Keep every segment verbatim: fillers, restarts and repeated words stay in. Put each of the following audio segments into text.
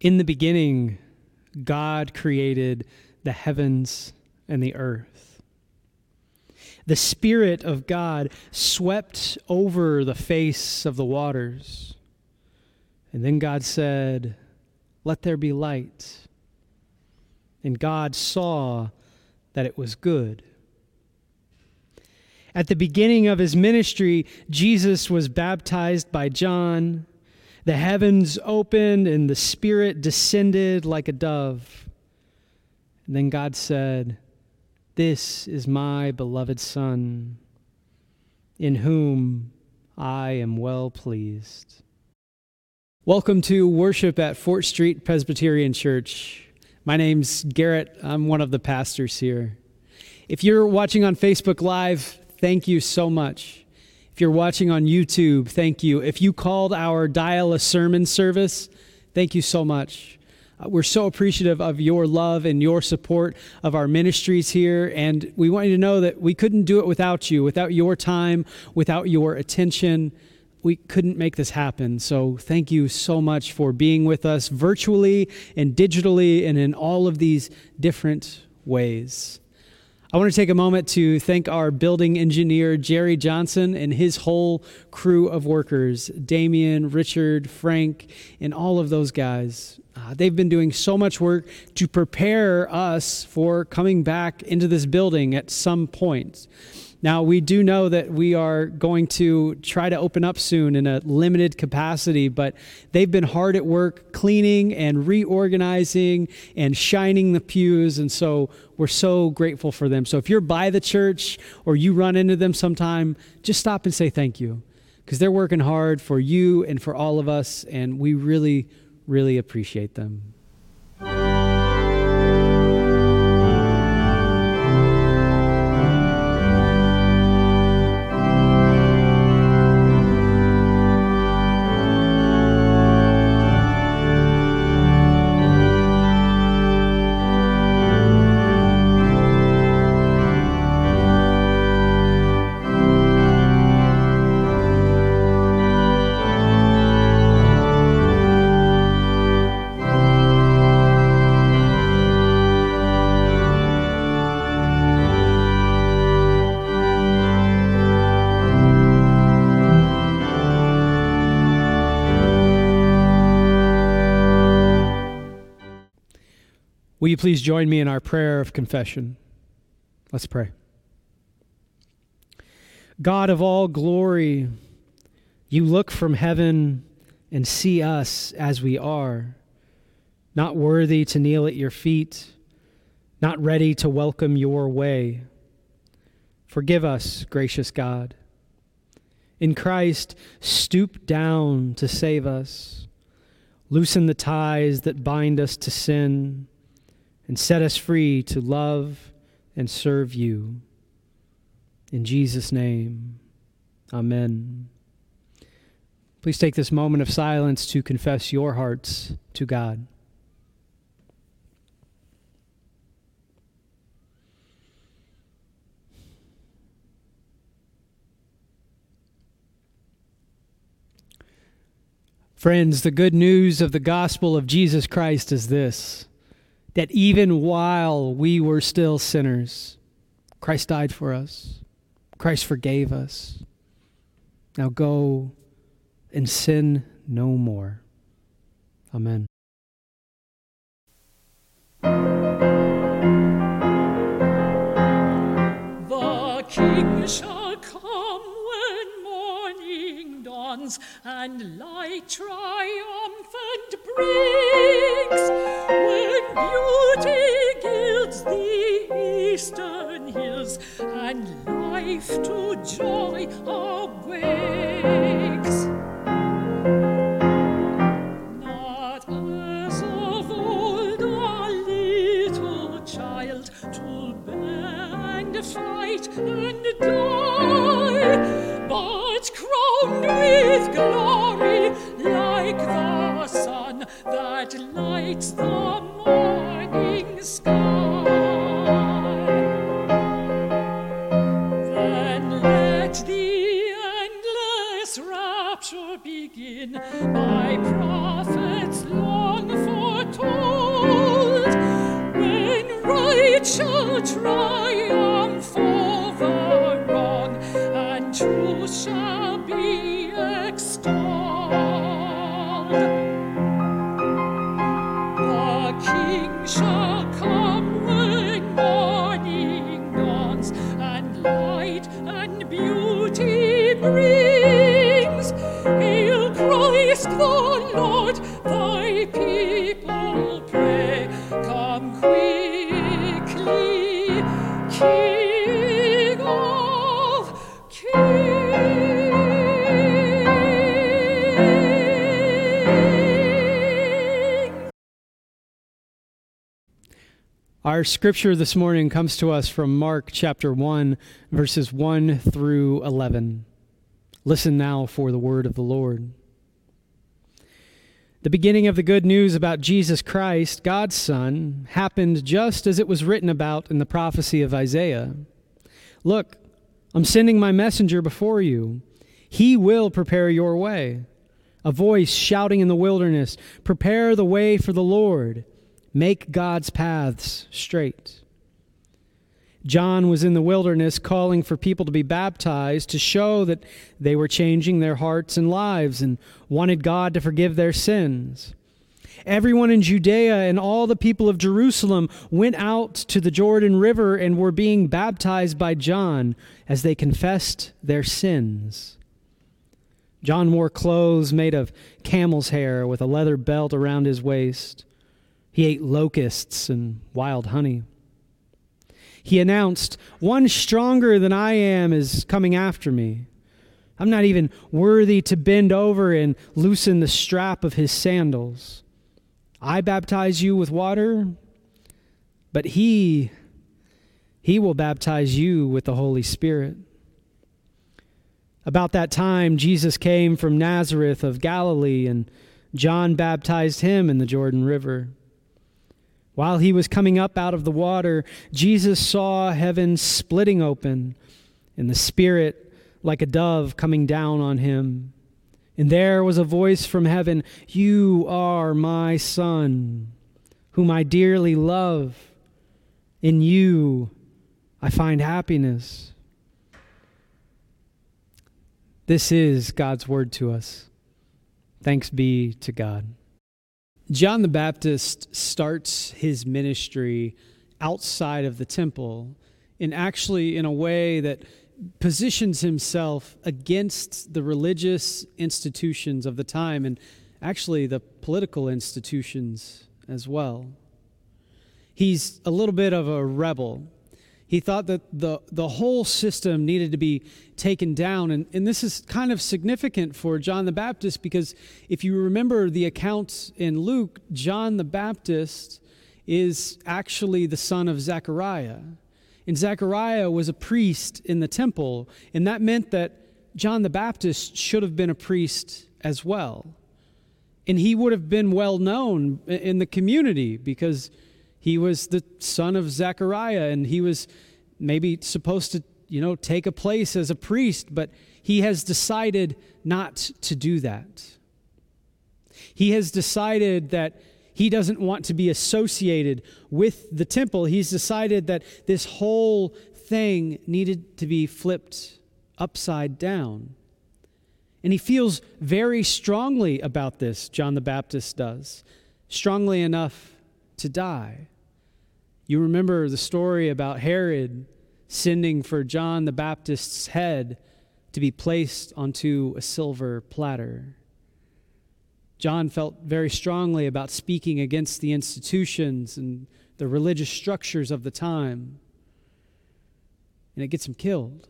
In the beginning, God created the heavens and the earth. The Spirit of God swept over the face of the waters. And then God said, "Let there be light." And God saw that it was good. At the beginning of his ministry, Jesus was baptized by John. The heavens opened and the Spirit descended like a dove. And then God said, "This is my beloved Son, in whom I am well pleased." Welcome to worship at Fort Street Presbyterian Church. My name's Garrett. I'm one of the pastors here. If you're watching on Facebook Live, thank you so much. If you're watching on YouTube, thank you. If you called our Dial a Sermon service, thank you so much. Uh, we're so appreciative of your love and your support of our ministries here. And we want you to know that we couldn't do it without you, without your time, without your attention. We couldn't make this happen. So thank you so much for being with us virtually and digitally and in all of these different ways. I want to take a moment to thank our building engineer, Jerry Johnson, and his whole crew of workers, Damian, Richard, Frank, and all of those guys. Uh, they've been doing so much work to prepare us for coming back into this building at some point. Now, we do know that we are going to try to open up soon in a limited capacity, but they've been hard at work cleaning and reorganizing and shining the pews, and so we're so grateful for them. So if you're by the church or you run into them sometime, just stop and say thank you, because they're working hard for you and for all of us, and we really, really appreciate them. Will you please join me in our prayer of confession? Let's pray. God of all glory, you look from heaven and see us as we are, not worthy to kneel at your feet, not ready to welcome your way. Forgive us, gracious God. In Christ, stoop down to save us. Loosen the ties that bind us to sin, and set us free to love and serve you. In Jesus' name, amen. Please take this moment of silence to confess your hearts to God. Friends, the good news of the gospel of Jesus Christ is this: that even while we were still sinners, Christ died for us. Christ forgave us. Now go and sin no more. Amen. The King shall come when morning dawns and light triumphant brings. Beauty gilds the eastern hills, and life to joy awakes. Not as of old, a little child to bear and fight and die, but crowned with glory like the sun that lights the morning sky. Then let the endless rapture begin by prophets long for. triumph over wrong, and truth shall be extolled. The King shall come with morning dawns, and light and beauty brings. Hail Christ the Lord, thy people pray. Come quickly, King of Kings. Our scripture this morning comes to us from Mark chapter one, verses one through eleven. Listen now for the word of the Lord. The beginning of the good news about Jesus Christ, God's Son, happened just as it was written about in the prophecy of Isaiah. Look, I'm sending my messenger before you. He will prepare your way. A voice shouting in the wilderness, prepare the way for the Lord. Make God's paths straight. John was in the wilderness calling for people to be baptized to show that they were changing their hearts and lives and wanted God to forgive their sins. Everyone in Judea and all the people of Jerusalem went out to the Jordan River and were being baptized by John as they confessed their sins. John wore clothes made of camel's hair with a leather belt around his waist. He ate locusts and wild honey. He announced, one stronger than I am is coming after me. I'm not even worthy to bend over and loosen the strap of his sandals. I baptize you with water, but he, he will baptize you with the Holy Spirit. About that time, Jesus came from Nazareth of Galilee, and John baptized him in the Jordan River. While he was coming up out of the water, Jesus saw heaven splitting open and the Spirit like a dove coming down on him. And there was a voice from heaven, you are my Son, whom I dearly love. In you I find happiness. This is God's word to us. Thanks be to God. John the Baptist starts his ministry outside of the temple, and actually in a way that positions himself against the religious institutions of the time and actually the political institutions as well. He's a little bit of a rebel. He thought that the, the whole system needed to be taken down. And, and this is kind of significant for John the Baptist because if you remember the accounts in Luke, John the Baptist is actually the son of Zechariah. And Zechariah was a priest in the temple. And that meant that John the Baptist should have been a priest as well. And he would have been well known in the community because he was the son of Zechariah, and he was maybe supposed to, you know, take a place as a priest, but he has decided not to do that. He has decided that he doesn't want to be associated with the temple. He's decided that this whole thing needed to be flipped upside down. And he feels very strongly about this, John the Baptist does, strongly enough to die. You remember the story about Herod sending for John the Baptist's head to be placed onto a silver platter. John felt very strongly about speaking against the institutions and the religious structures of the time, and it gets him killed.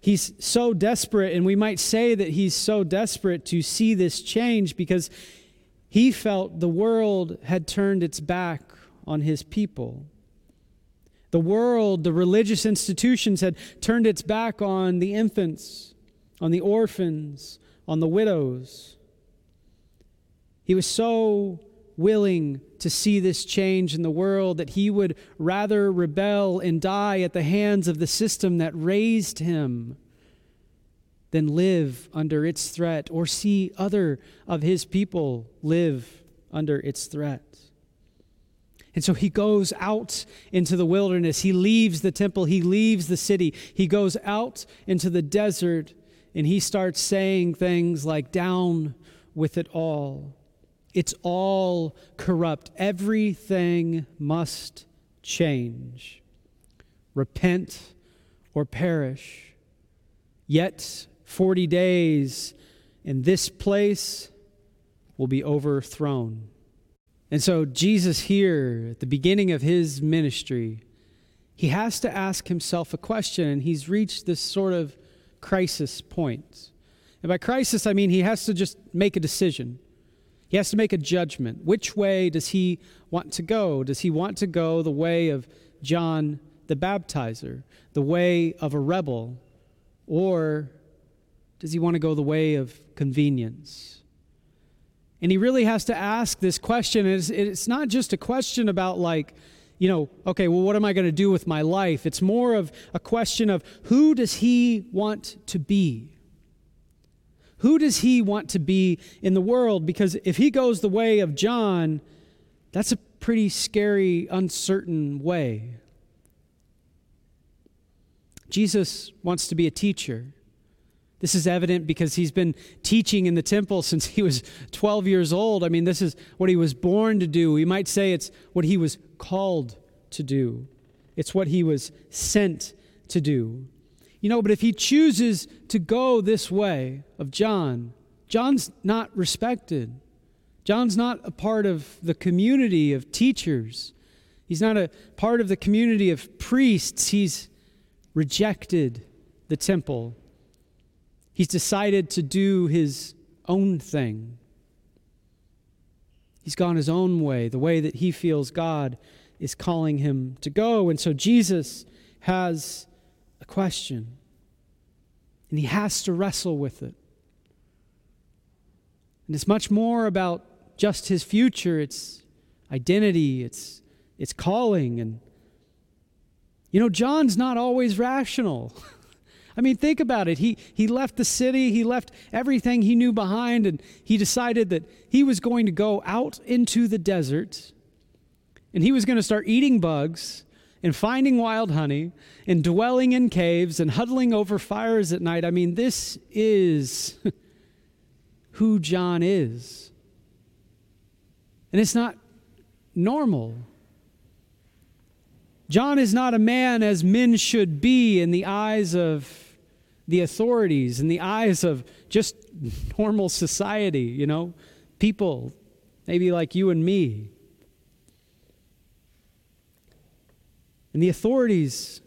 He's so desperate, and we might say that he's so desperate to see this change because he felt the world had turned its back on his people. The world, the religious institutions had turned its back on the infants, on the orphans, on the widows. He was so willing to see this change in the world that he would rather rebel and die at the hands of the system that raised him than live under its threat or see other of his people live under its threat. And so he goes out into the wilderness. He leaves the temple. He leaves the city. He goes out into the desert, and he starts saying things like, down with it all. It's all corrupt. Everything must change. Repent or perish. Yet forty days in this place will be overthrown. And so Jesus here, at the beginning of his ministry, he has to ask himself a question, and he's reached this sort of crisis point. And by crisis, I mean he has to just make a decision. He has to make a judgment. Which way does he want to go? Does he want to go the way of John the Baptizer, the way of a rebel, or does he want to go the way of convenience? And he really has to ask this question. It's, it's not just a question about like, you know, okay, well, what am I going to do with my life? It's more of a question of who does he want to be? Who does he want to be in the world? Because if he goes the way of John, that's a pretty scary, uncertain way. Jesus wants to be a teacher. This is evident because he's been teaching in the temple since he was twelve years old. I mean, this is what he was born to do. We might say it's what he was called to do. It's what he was sent to do. You know, but if he chooses to go this way of John, John's not respected. John's not a part of the community of teachers. He's not a part of the community of priests. He's rejected the temple. He's decided to do his own thing. He's gone his own way, the way that he feels God is calling him to go. And so Jesus has a question, and he has to wrestle with it. And it's much more about just his future, its identity, its, its calling. And, you know, John's not always rational. I mean, think about it. He he left the city. He left everything he knew behind, and he decided that he was going to go out into the desert, and he was going to start eating bugs and finding wild honey and dwelling in caves and huddling over fires at night. I mean, this is who John is. And it's not normal. John is not a man as men should be in the eyes of the authorities, in the eyes of just normal society, you know, people, maybe like you and me. And the authorities,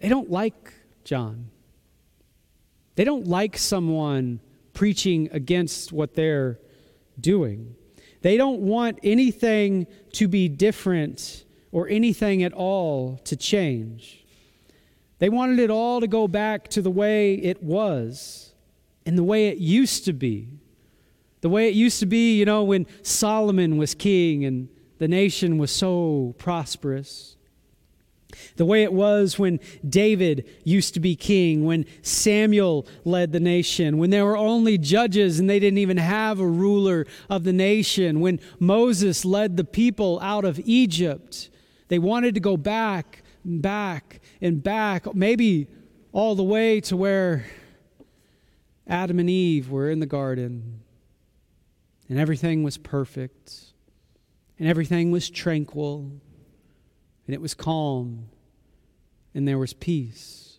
they don't like John. They don't like someone preaching against what they're doing. They don't want anything to be different or anything at all to change. They wanted it all to go back to the way it was and the way it used to be. The way it used to be, you know, when Solomon was king and the nation was so prosperous. The way it was when David used to be king, when Samuel led the nation, when there were only judges and they didn't even have a ruler of the nation, when Moses led the people out of Egypt. They wanted to go back, back, and back, maybe all the way to where Adam and Eve were in the garden, and everything was perfect, and everything was tranquil, and it was calm, and there was peace.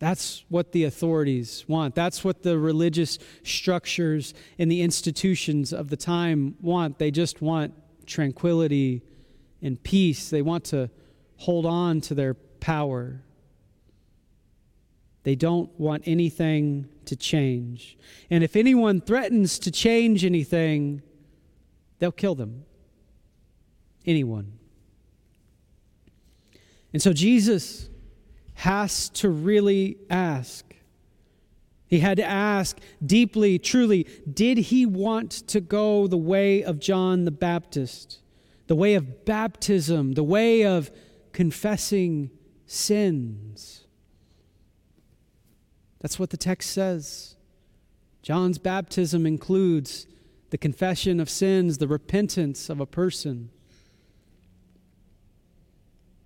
That's what the authorities want. That's what the religious structures and the institutions of the time want. They just want tranquility and peace. They want to hold on to their power. They don't want anything to change. And if anyone threatens to change anything, they'll kill them. Anyone. And so Jesus has to really ask. He had to ask deeply, truly, did he want to go the way of John the Baptist? The way of baptism, the way of confessing sins. That's what the text says. John's baptism includes the confession of sins, the repentance of a person.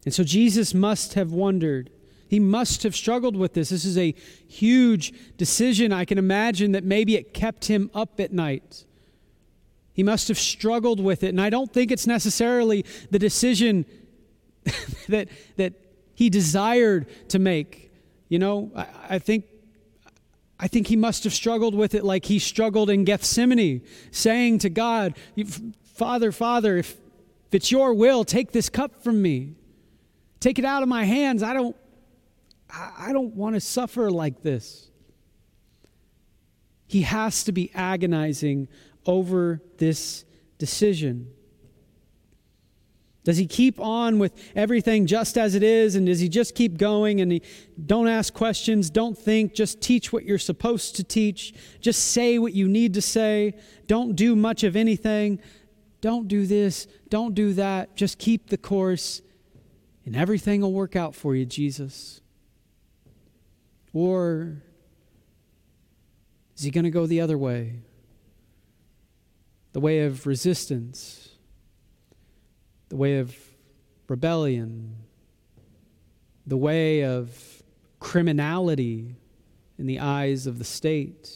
And so Jesus must have wondered. He must have struggled with this. This is a huge decision. I can imagine that maybe it kept him up at night. He must have struggled with it. And I don't think it's necessarily the decision that that he desired to make. You know, I, I think I think he must have struggled with it like he struggled in Gethsemane, saying to God, Father, Father, if, if it's your will, take this cup from me. Take it out of my hands. I don't I don't want to suffer like this. He has to be agonizing over this decision. Does he keep on with everything just as it is? And does he just keep going? And he, don't ask questions, don't think, just teach what you're supposed to teach. Just say what you need to say. Don't do much of anything. Don't do this, don't do that. Just keep the course and everything will work out for you, Jesus. Or is he going to go the other way? The way of resistance? The way of rebellion, the way of criminality in the eyes of the state.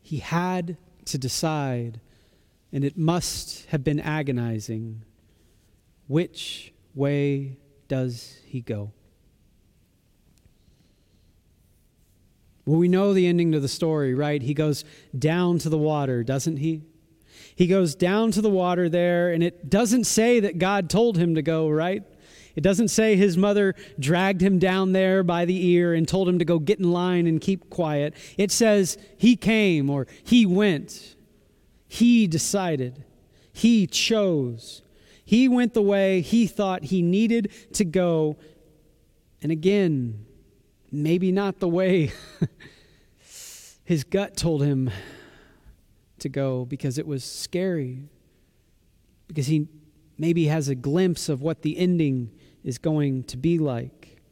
He had to decide, and it must have been agonizing. Which way does he go? Well, we know the ending to the story, right? He goes down to the water, doesn't he? He goes down to the water there, and it doesn't say that God told him to go, right? It doesn't say his mother dragged him down there by the ear and told him to go get in line and keep quiet. It says he came or he went. He decided. He chose. He went the way he thought he needed to go. And again, maybe not the way his gut told him to go, because it was scary, because he maybe has a glimpse of what the ending is going to be like.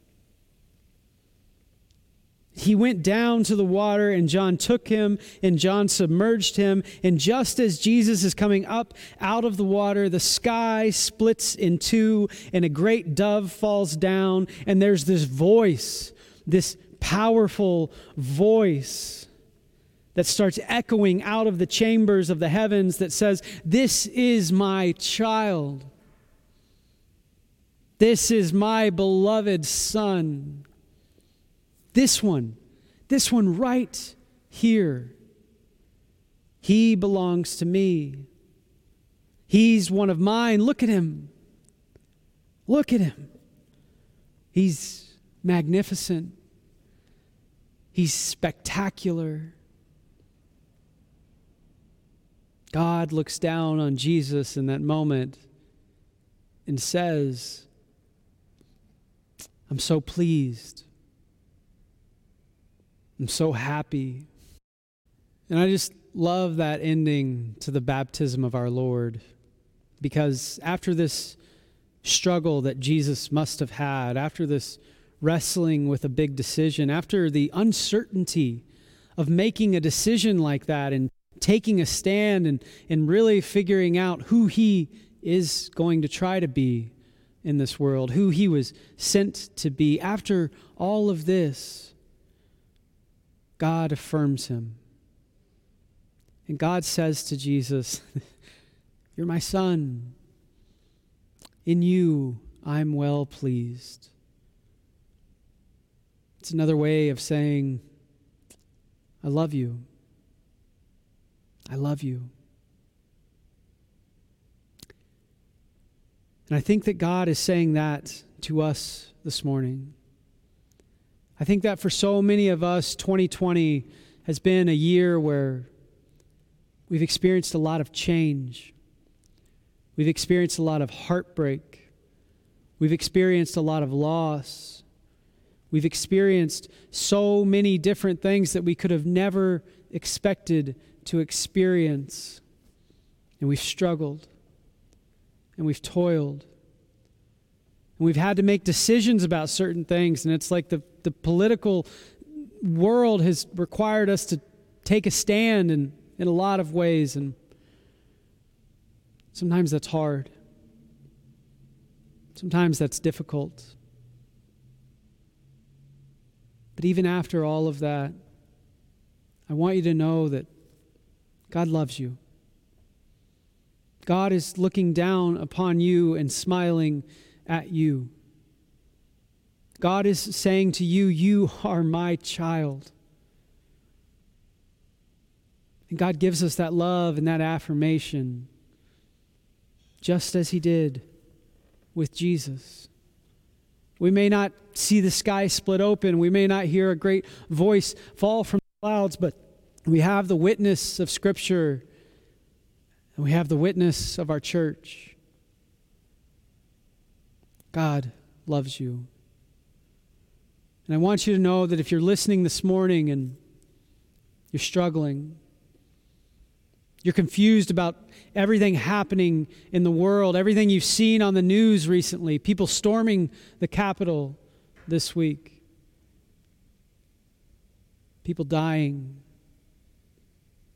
He went down to the water, and John took him, and John submerged him, and just as Jesus is coming up out of the water, the sky splits in two, and a great dove falls down, and there's this voice, this powerful voice that starts echoing out of the chambers of the heavens that says, "This is my child. This is my beloved son. This one, this one right here. He belongs to me. He's one of mine. Look at him. Look at him. He's magnificent. He's spectacular." God looks down on Jesus in that moment and says, "I'm so pleased. I'm so happy." And I just love that ending to the baptism of our Lord, because after this struggle that Jesus must have had, after this wrestling with a big decision, after the uncertainty of making a decision like that and taking a stand and, and really figuring out who he is going to try to be in this world, who he was sent to be. After all of this, God affirms him. And God says to Jesus, "You're my son. In you, I'm well pleased." It's another way of saying, I love you. I love you. And I think that God is saying that to us this morning. I think that for so many of us, twenty twenty has been a year where we've experienced a lot of change. We've experienced a lot of heartbreak. We've experienced a lot of loss. We've experienced so many different things that we could have never expected to experience, and we've struggled, and we've toiled, and we've had to make decisions about certain things, and it's like the, the political world has required us to take a stand and in a lot of ways, and sometimes that's hard. Sometimes that's difficult. But even after all of that, I want you to know that God loves you. God is looking down upon you and smiling at you. God is saying to you, you are my child. And God gives us that love and that affirmation, just as he did with Jesus. We may not see the sky split open. We may not hear a great voice fall from the clouds, but we have the witness of Scripture, and we have the witness of our church. God loves you. And I want you to know that if you're listening this morning and you're struggling, you're confused about everything happening in the world, everything you've seen on the news recently, people storming the Capitol this week, people dying.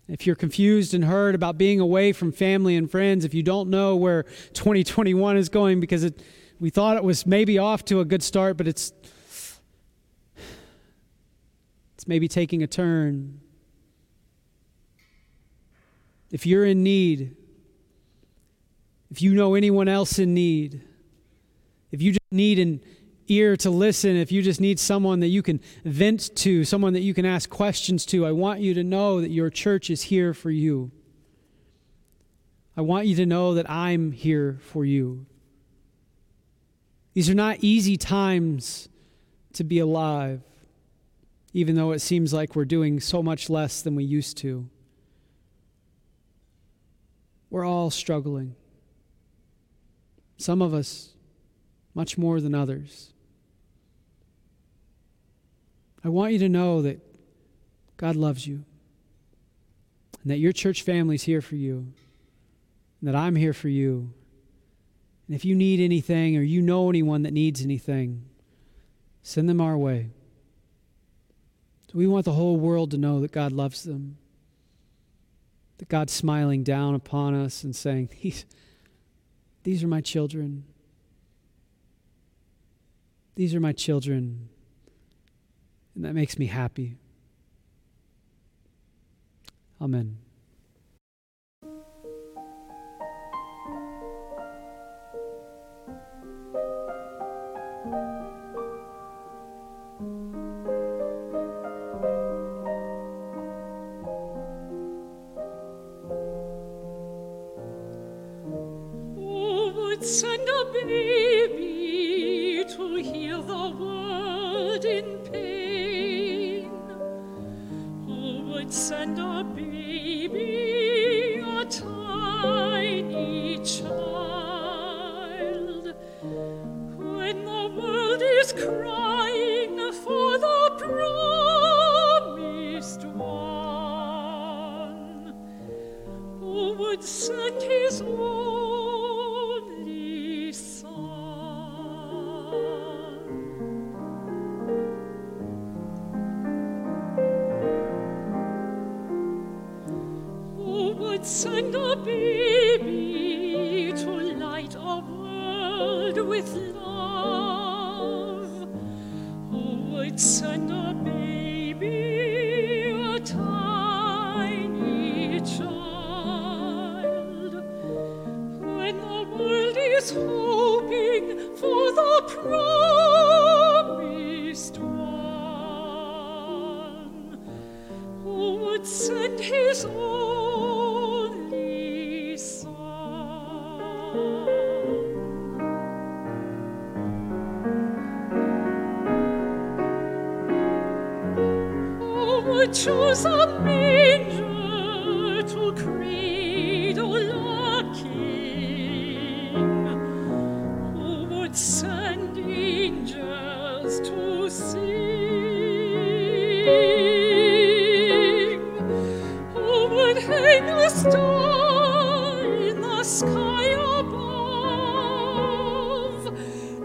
If you're confused and hurt about being away from family and friends, if you don't know where twenty twenty-one is going, because it, we thought it was maybe off to a good start, but it's it's maybe taking a turn. If you're in need, if you know anyone else in need, if you just need an ear to listen, if you just need someone that you can vent to, someone that you can ask questions to, I want you to know that your church is here for you. I want you to know that I'm here for you. These are not easy times to be alive, even though it seems like we're doing so much less than we used to. We're all struggling. Some of us much more than others. I want you to know that God loves you, and that your church family's here for you, and that I'm here for you. And if you need anything, or you know anyone that needs anything, send them our way. So we want the whole world to know that God loves them, that God's smiling down upon us and saying, these, these are my children. These are my children. And that makes me happy. Amen. Send a baby to hear the word in pain. Who would send a baby, a tiny child, when the world is crying for the promised one? Who would send his own? Send a baby to light a world with love. Who would send a baby, a tiny child, when the world is hoping for the promised one? Who would send his own? Choose a manger to cradle a king. Who would send angels to sing? Who would hang a star in the sky above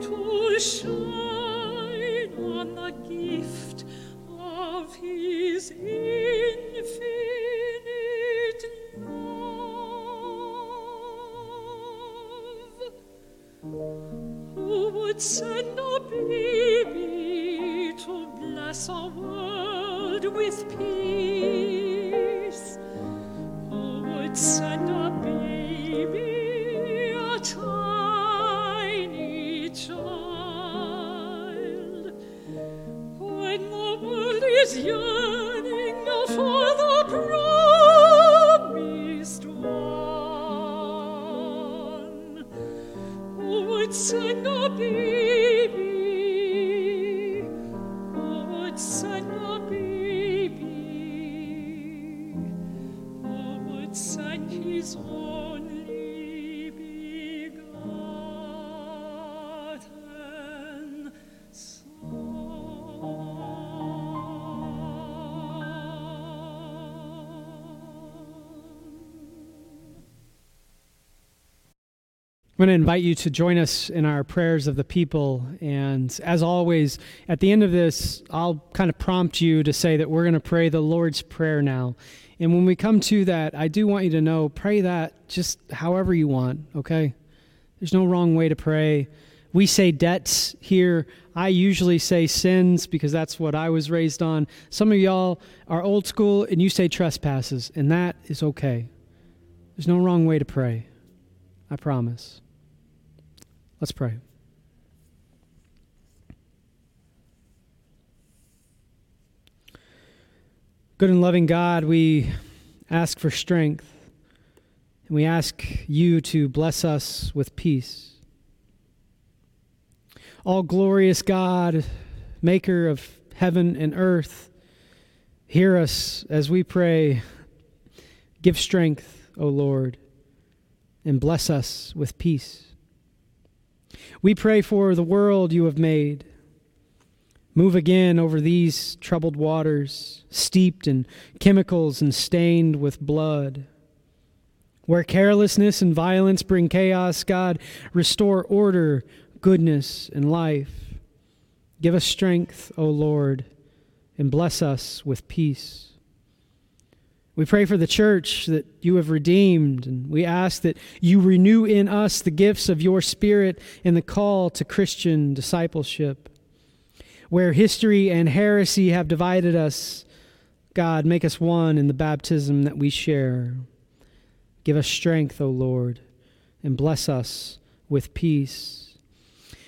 to shine on the gift of his infinite Send a baby to bless our world with peace. Oh, would send a baby, a tiny child. When the world is yearning for the promised one, oh, would send a baby. I'm going to invite you to join us in our prayers of the people, and as always, at the end of this, I'll kind of prompt you to say that we're going to pray the Lord's Prayer now, and when we come to that, I do want you to know, pray that just however you want, okay? There's no wrong way to pray. We say debts here. I usually say sins because that's what I was raised on. Some of y'all are old school, and you say trespasses, and that is okay. There's no wrong way to pray. I promise. Let's pray. Good and loving God, we ask for strength, and we ask you to bless us with peace. All glorious God, maker of heaven and earth, hear us as we pray. Give strength, O Lord, and bless us with peace. We pray for the world you have made. Move again over these troubled waters, steeped in chemicals and stained with blood. Where carelessness and violence bring chaos, God, restore order, goodness, and life. Give us strength, O Lord, and bless us with peace. We pray for the church that you have redeemed, and we ask that you renew in us the gifts of your Spirit and the call to Christian discipleship. Where history and heresy have divided us, God, make us one in the baptism that we share. Give us strength, O Lord, and bless us with peace.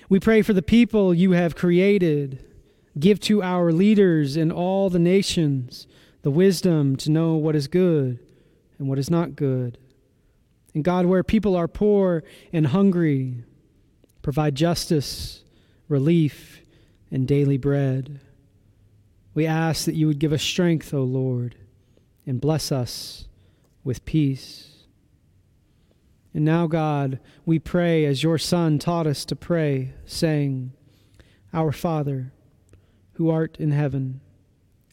We pray for the people you have created. Give to our leaders in all the nations the wisdom to know what is good and what is not good. And God, where people are poor and hungry, provide justice, relief, and daily bread. We ask that you would give us strength, O Lord, and bless us with peace. And now, God, we pray as your Son taught us to pray, saying, Our Father, who art in heaven,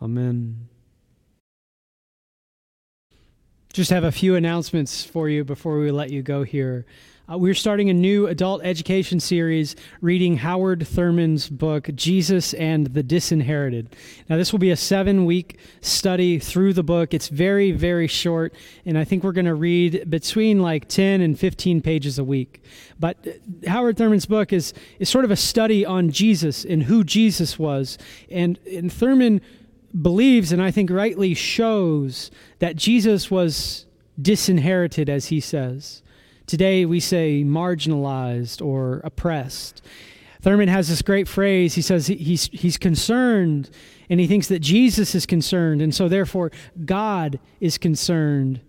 Amen. Just have a few announcements for you before we let you go here. Uh, we're starting a new adult education series reading Howard Thurman's book, Jesus and the Disinherited. Now, this will be a seven-week study through the book. It's very, very short, and I think we're going to read between like ten and fifteen pages a week. But uh, Howard Thurman's book is, is sort of a study on Jesus and who Jesus was. And, and Thurman believes, and I think rightly shows, that Jesus was disinherited, as he says. Today we say marginalized or oppressed. Thurman has this great phrase. He says he's he's concerned, and he thinks that Jesus is concerned, and so therefore God is concerned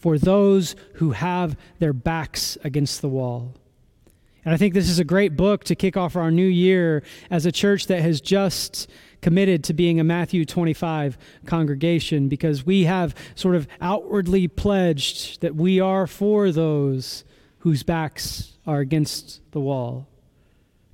for those who have their backs against the wall. And I think this is a great book to kick off our new year as a church that has just committed to being a Matthew twenty-five congregation, because we have sort of outwardly pledged that we are for those whose backs are against the wall.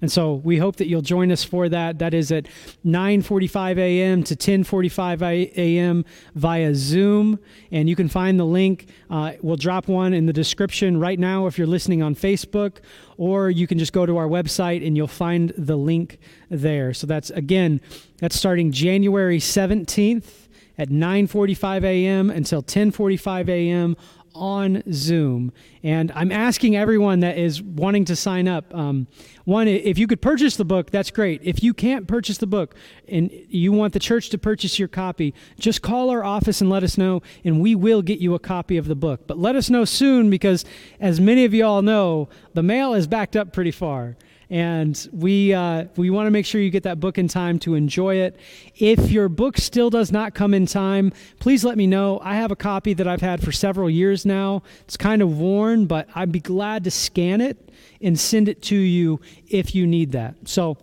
And so we hope that you'll join us for that. That is at nine forty-five a.m. to ten forty-five a.m. via Zoom. And you can find the link. Uh, we'll drop one in the description right now if you're listening on Facebook, or you can just go to our website and you'll find the link there. So that's, again, that's starting January seventeenth at nine forty-five a.m. until ten forty-five a.m. on Zoom. And I'm asking everyone that is wanting to sign up, um, one, if you could purchase the book, that's great. If you can't purchase the book and you want the church to purchase your copy, just call our office and let us know, and we will get you a copy of the book. But let us know soon, because as many of you all know, the mail is backed up pretty far. And we uh, we want to make sure you get that book in time to enjoy it. If your book still does not come in time, please let me know. I have a copy that I've had for several years now. It's kind of worn, but I'd be glad to scan it and send it to you if you need that. So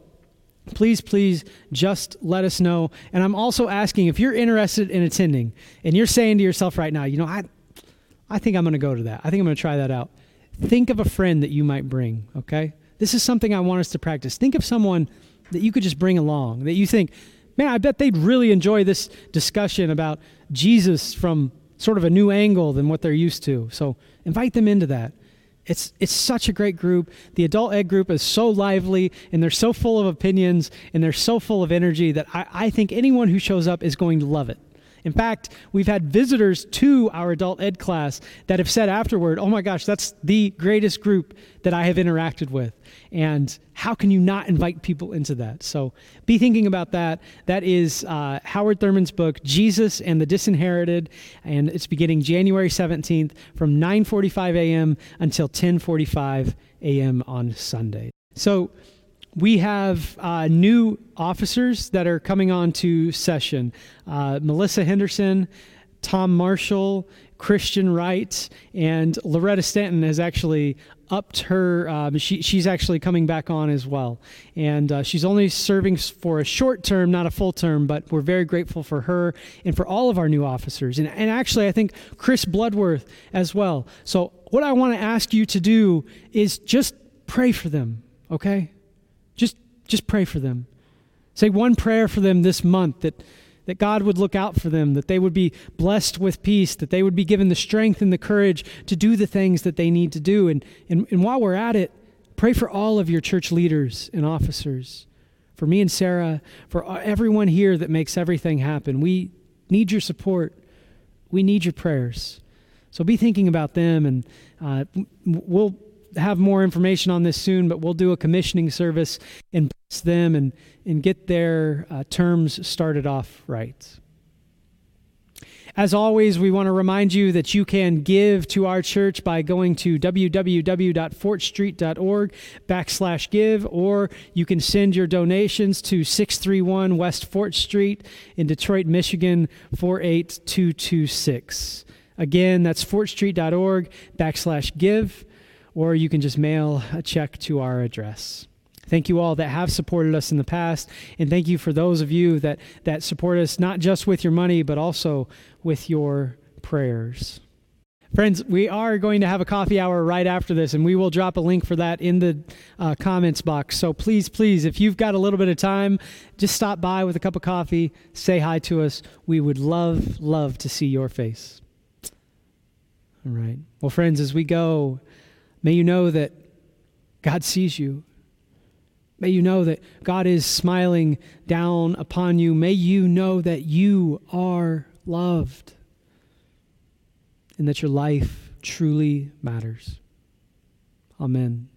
please, please just let us know. And I'm also asking, if you're interested in attending and you're saying to yourself right now, you know, I, I think I'm going to go to that. I think I'm going to try that out. Think of a friend that you might bring, okay? This is something I want us to practice. Think of someone that you could just bring along, that you think, man, I bet they'd really enjoy this discussion about Jesus from sort of a new angle than what they're used to. So invite them into that. It's it's such a great group. The adult ed group is so lively, and they're so full of opinions, and they're so full of energy that I, I think anyone who shows up is going to love it. In fact, we've had visitors to our adult ed class that have said afterward, oh my gosh, that's the greatest group that I have interacted with. And how can you not invite people into that? So be thinking about that. That is uh, Howard Thurman's book, Jesus and the Disinherited. And it's beginning January seventeenth from nine forty-five a.m. until ten forty-five a.m. on Sunday. So we have uh, new officers that are coming on to session. Uh, Melissa Henderson, Tom Marshall, Christian Wright, and Loretta Stanton has actually upped her. Um, she, she's actually coming back on as well. And uh, she's only serving for a short term, not a full term, but we're very grateful for her and for all of our new officers. And, and actually, I think Chris Bloodworth as well. So what I want to ask you to do is just pray for them, okay? Just just pray for them. Say one prayer for them this month, that, that God would look out for them, that they would be blessed with peace, that they would be given the strength and the courage to do the things that they need to do. And, and, and while we're at it, pray for all of your church leaders and officers, for me and Sarah, for everyone here that makes everything happen. We need your support. We need your prayers. So be thinking about them, and uh, we'll have more information on this soon, but we'll do a commissioning service and bless them and, and get their uh, terms started off right. As always, we want to remind you that you can give to our church by going to www.fortstreet.org backslash give, or you can send your donations to six thirty-one West Fort Street in Detroit, Michigan, four eight two two six. Again, that's fortstreet.org backslash give. Or you can just mail a check to our address. Thank you all that have supported us in the past, and thank you for those of you that, that support us, not just with your money, but also with your prayers. Friends, we are going to have a coffee hour right after this, and we will drop a link for that in the uh, comments box. So please, please, if you've got a little bit of time, just stop by with a cup of coffee, say hi to us. We would love, love to see your face. All right. Well, friends, as we go, may you know that God sees you. May you know that God is smiling down upon you. May you know that you are loved and that your life truly matters. Amen.